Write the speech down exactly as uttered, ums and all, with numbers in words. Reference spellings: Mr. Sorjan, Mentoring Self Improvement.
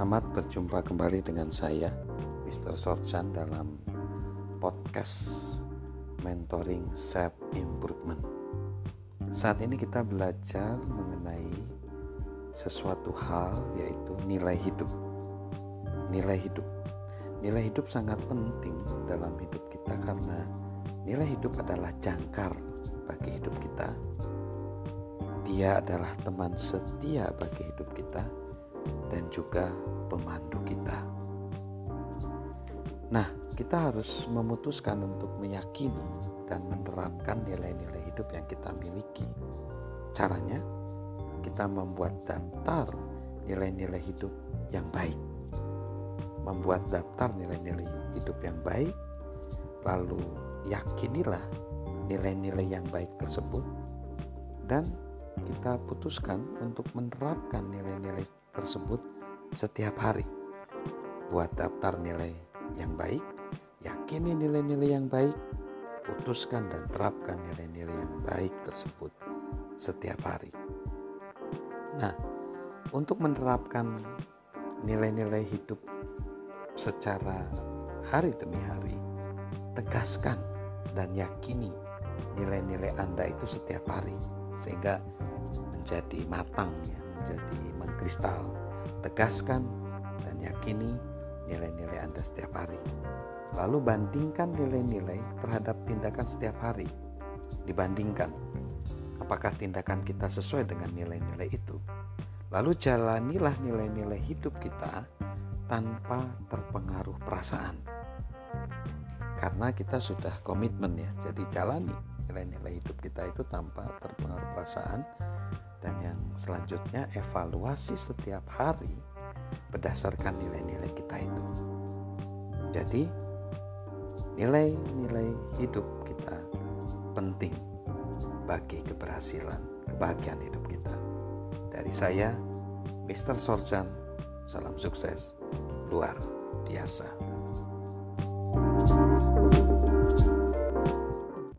amat berjumpa kembali dengan saya, mister Sorjan, dalam podcast Mentoring Self Improvement. Saat ini kita belajar mengenai sesuatu hal, yaitu nilai hidup. Nilai hidup. Nilai hidup sangat penting dalam hidup kita karena nilai hidup adalah jangkar bagi hidup kita. Dia adalah teman setia bagi hidup kita dan juga pemandu kita. Nah, kita harus memutuskan untuk meyakini dan menerapkan nilai-nilai hidup yang kita miliki. Caranya, kita membuat daftar nilai-nilai hidup yang baik. Membuat daftar nilai-nilai hidup yang baik, lalu yakinilah nilai-nilai yang baik tersebut, dan kita putuskan untuk menerapkan nilai-nilai tersebut setiap hari. Buat daftar nilai yang baik, yakini nilai-nilai yang baik, putuskan dan terapkan nilai-nilai yang baik tersebut setiap hari. Nah, untuk menerapkan nilai-nilai hidup secara hari demi hari, tegaskan dan yakini nilai-nilai Anda itu setiap hari sehingga menjadi matang, ya, menjadi mengkristal. Tegaskan dan yakini nilai-nilai Anda setiap hari. Lalu bandingkan nilai-nilai terhadap tindakan setiap hari. Dibandingkan apakah tindakan kita sesuai dengan nilai-nilai itu. Lalu jalanilah nilai-nilai hidup kita tanpa terpengaruh perasaan, karena kita sudah komitmen, ya. Jadi jalani nilai-nilai hidup kita itu tanpa terpengaruh perasaan. Dan yang selanjutnya, evaluasi setiap hari berdasarkan nilai-nilai kita itu. Jadi nilai-nilai hidup kita penting bagi keberhasilan, kebahagiaan hidup kita. Dari saya, mister Sorjan, salam sukses luar biasa.